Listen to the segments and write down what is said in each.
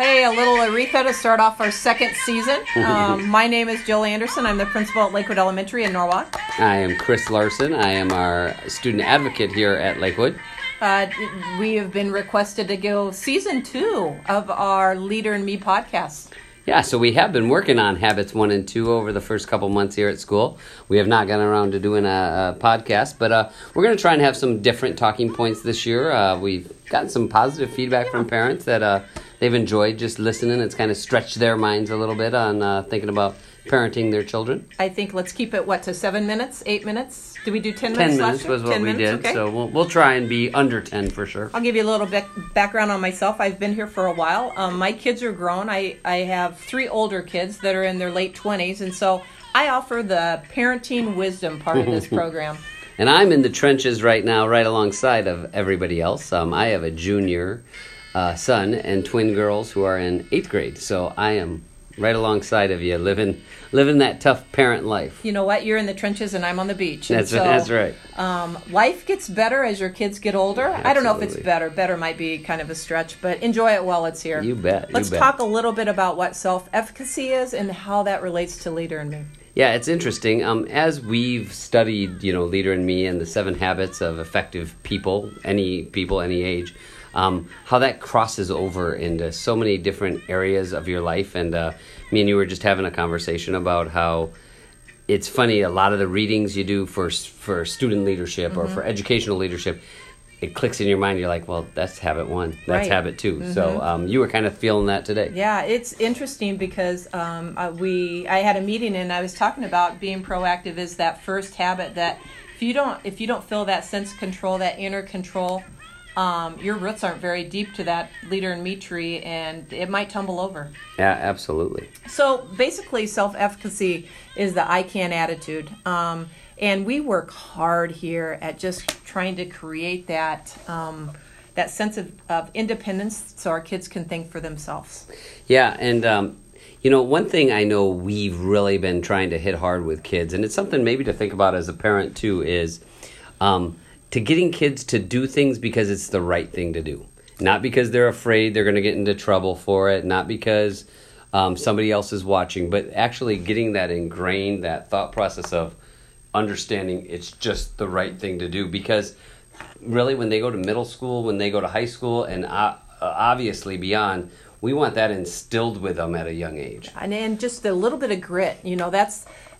Hey, a little Aretha to start off our second season. My name is Jill Anderson. I'm the principal at Lakewood Elementary in Norwalk. I am Chris Larson. I am our student advocate here at Lakewood. We have been requested to go season 2 of our Leader in Me podcast. Yeah, so we have been working on habits 1 and 2 over the first couple months here at school. We have not gotten around to doing a podcast, but we're going to try and have some different talking points this year. We've gotten some positive feedback from parents that they've enjoyed just listening. It's kind of stretched their minds a little bit on thinking about parenting their children. I think let's keep it, to 7 minutes, 8 minutes? Did we do 10 minutes last year? 10 minutes was what we did, okay. So we'll try and be under 10 for sure. I'll give you a little bit background on myself. I've been here for a while. My kids are grown. I have 3 older kids that are in their late 20s, and so I offer the parenting wisdom part of this program. And I'm in the trenches right now, right alongside of everybody else. I have a junior son and twin girls who are in 8th grade, so I am right alongside of you, living that tough parent life. You know what? You're in the trenches and I'm on the beach. That's right. Life gets better as your kids get older. Absolutely. I don't know if it's better. Better might be kind of a stretch, but enjoy it while it's here. You bet. Let's talk a little bit about what self-efficacy is and how that relates to Leader in Me. Yeah, it's interesting. As we've studied, Leader in Me and the 7 habits of effective people, any age, how that crosses over into so many different areas of your life. And me and you were just having a conversation about how it's funny, a lot of the readings you do for student leadership or for educational leadership, it clicks in your mind. You're like, well, that's habit 1. That's right. Habit 2. So you were kind of feeling that today. Yeah, it's interesting because I had a meeting and I was talking about being proactive is that first habit that if you don't feel that sense of control, that inner control, your roots aren't very deep to that Leader in Me tree, and it might tumble over. Yeah, absolutely. So basically, self-efficacy is the I can attitude. And we work hard here at just trying to create that sense of independence so our kids can think for themselves. Yeah, and one thing I know we've really been trying to hit hard with kids, and it's something maybe to think about as a parent too, is to getting kids to do things because it's the right thing to do. Not because they're afraid they're going to get into trouble for it, not because somebody else is watching, but actually getting that ingrained, that thought process of understanding it's just the right thing to do. Because really when they go to middle school, when they go to high school, and obviously beyond, we want that instilled with them at a young age. And just a little bit of grit,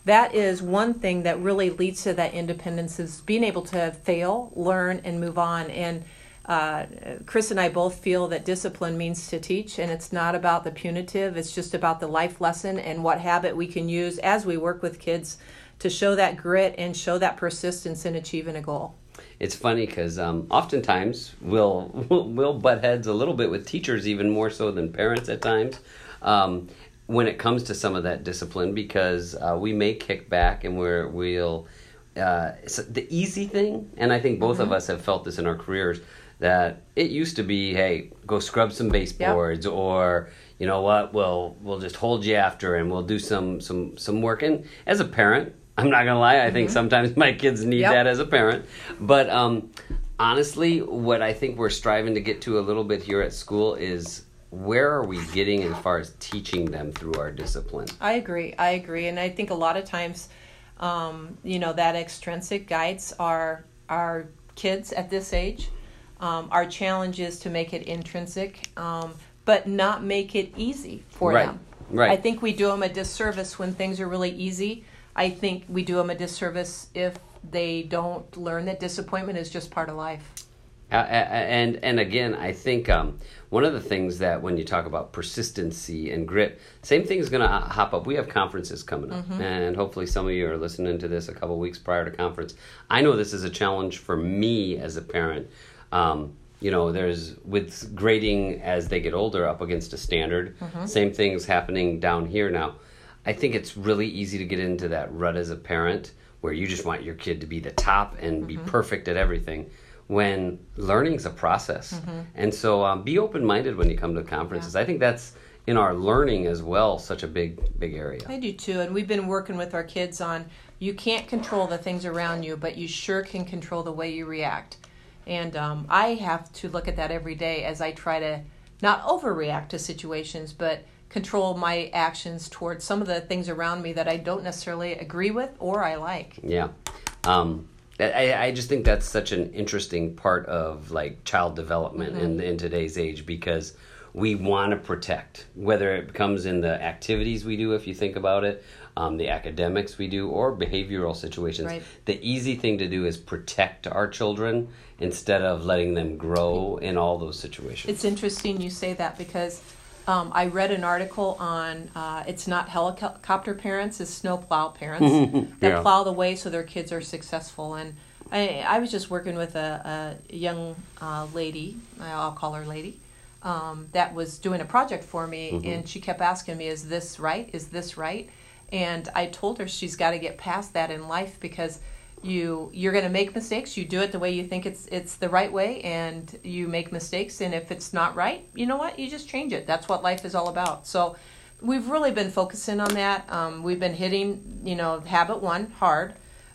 that is one thing that really leads to that independence, is being able to fail, learn, and move on. And Chris and I both feel that discipline means to teach, and it's not about the punitive. It's just about the life lesson and what habit we can use as we work with kids to show that grit and show that persistence in achieving a goal. It's funny because oftentimes we'll butt heads a little bit with teachers, even more so than parents at times. When it comes to some of that discipline, because we may kick back and we'll so the easy thing, and I think both of us have felt this in our careers, that it used to be, hey, go scrub some baseboards, or you know what, we'll just hold you after and we'll do some work. And as a parent, I'm not gonna lie, I think sometimes my kids need that as a parent, but honestly, what I think we're striving to get to a little bit here at school is, where are we getting as far as teaching them through our discipline? I agree. And I think a lot of times, that extrinsic guides our kids at this age. Our challenge is to make it intrinsic, but not make it easy for them. Right. I think we do them a disservice when things are really easy. I think we do them a disservice if they don't learn that disappointment is just part of life. And again, I think one of the things that when you talk about persistency and grit, same thing's going to hop up. We have conferences coming up, and hopefully some of you are listening to this a couple weeks prior to conference. I know this is a challenge for me as a parent. There's with grading as they get older up against a standard. Same thing's happening down here now. I think it's really easy to get into that rut as a parent where you just want your kid to be the top and be perfect at everything, when learning's a process. And so be open-minded when you come to conferences. I think that's, in our learning as well, such a big area. I do too, and we've been working with our kids on, you can't control the things around you, but you sure can control the way you react. And I have to look at that every day as I try to not overreact to situations, but control my actions towards some of the things around me that I don't necessarily agree with or I like. Yeah. I just think that's such an interesting part of like child development in today's age, because we want to protect, whether it comes in the activities we do, if you think about it, the academics we do, or behavioral situations. Right. The easy thing to do is protect our children instead of letting them grow in all those situations. It's interesting you say that, because I read an article on it's not helicopter parents, it's snowplow parents that plow the way so their kids are successful. And I was just working with a young lady, I'll call her lady, that was doing a project for me, and she kept asking me, is this right? Is this right? And I told her she's got to get past that in life, because you're going to make mistakes. You do it the way you think it's the right way, and you make mistakes, and if it's not right, you know what, you just change it. That's what life is all about. So we've really been focusing on that. We've been hitting, habit one hard,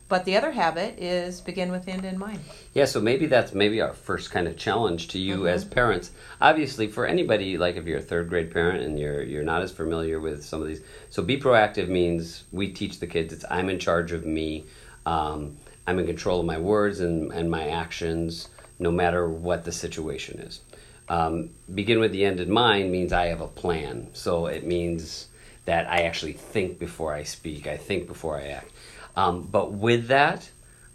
but the other habit is begin with end in mind. Yeah, so maybe that's our first kind of challenge to you as parents. Obviously, for anybody, like if you're a third grade parent and you're not as familiar with some of these. So be proactive means we teach the kids it's I'm in charge of me. I'm in control of my words and my actions, no matter what the situation is. Begin with the end in mind means I have a plan. So it means that I actually think before I speak. I think before I act. But with that,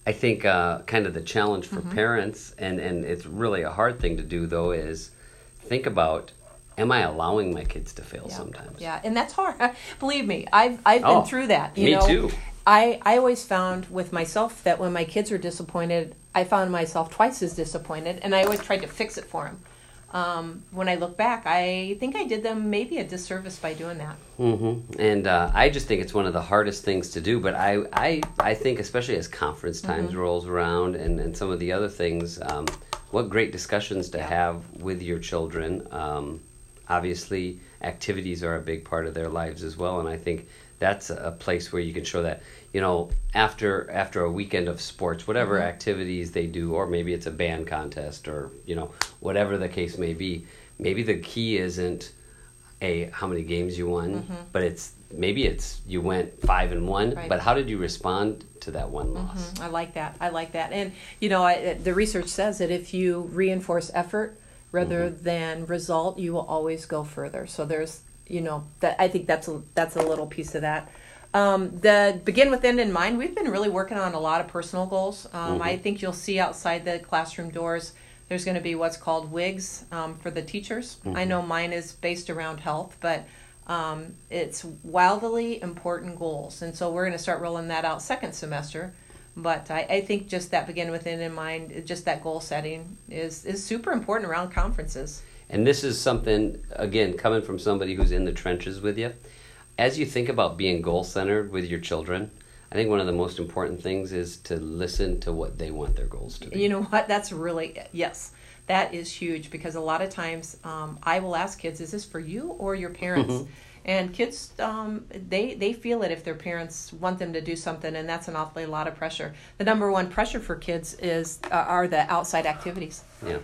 I think kind of the challenge for parents, and it's really a hard thing to do, though, is think about, am I allowing my kids to fail sometimes? Yeah, and that's hard. Believe me, I've been through that. Me too. I always found with myself that when my kids were disappointed, I found myself twice as disappointed, and I always tried to fix it for them. When I look back, I think I did them maybe a disservice by doing that. And I just think it's one of the hardest things to do. But I think, especially as conference times rolls around and some of the other things, what great discussions to have with your children. Obviously, activities are a big part of their lives as well, and I think that's a place where you can show that, after a weekend of sports, whatever activities they do, or maybe it's a band contest or, whatever the case may be, maybe the key isn't how many games you won, but maybe you went 5-1, but how did you respond to that one loss? I like that. And, the research says that if you reinforce effort rather than result, you will always go further. So there's that I think that's a little piece of that. The begin with end in mind, we've been really working on a lot of personal goals. I think you'll see outside the classroom doors, there's going to be what's called WIGs for the teachers. I know mine is based around health, but it's wildly important goals. And so we're going to start rolling that out second semester. But I think just that begin with end in mind, just that goal setting is super important around conferences. And this is something, again, coming from somebody who's in the trenches with you. As you think about being goal-centered with your children, I think one of the most important things is to listen to what they want their goals to be. You know what? That's really, yes, that is huge, because a lot of times I will ask kids, is this for you or your parents? And kids, they feel it if their parents want them to do something, and that's an awfully lot of pressure. The number one pressure for kids are the outside activities. Yeah.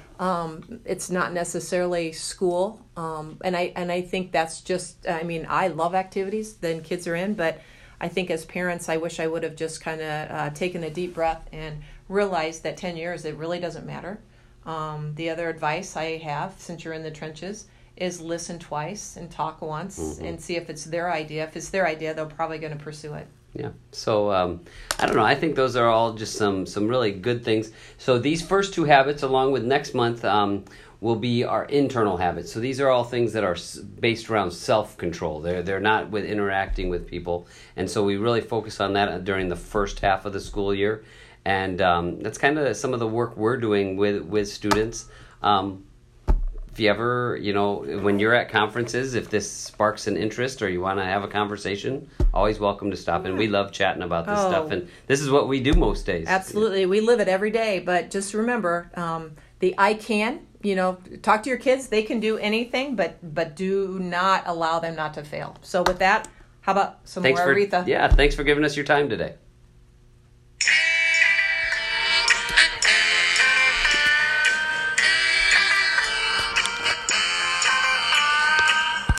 It's not necessarily school, and I think that's just. I mean, I love activities. Then kids are in, but I think as parents, I wish I would have just kind of taken a deep breath and realized that 10 years it really doesn't matter. The other advice I have, since you're in the trenches, is listen twice and talk once and see if it's their idea. If it's their idea, they're probably going to pursue it. Yeah. So, I don't know. I think those are all just some really good things. So these first two habits, along with next month, will be our internal habits. So these are all things that are based around self-control. They're not with interacting with people. And so we really focus on that during the first half of the school year. And that's kind of some of the work we're doing with students. If you ever, when you're at conferences, if this sparks an interest or you want to have a conversation, always welcome to stop in. We love chatting about this stuff, and this is what we do most days. Absolutely. We live it every day, but just remember, the I can, talk to your kids. They can do anything, but do not allow them not to fail. So with that, how about some more Aretha? Yeah, thanks for giving us your time today.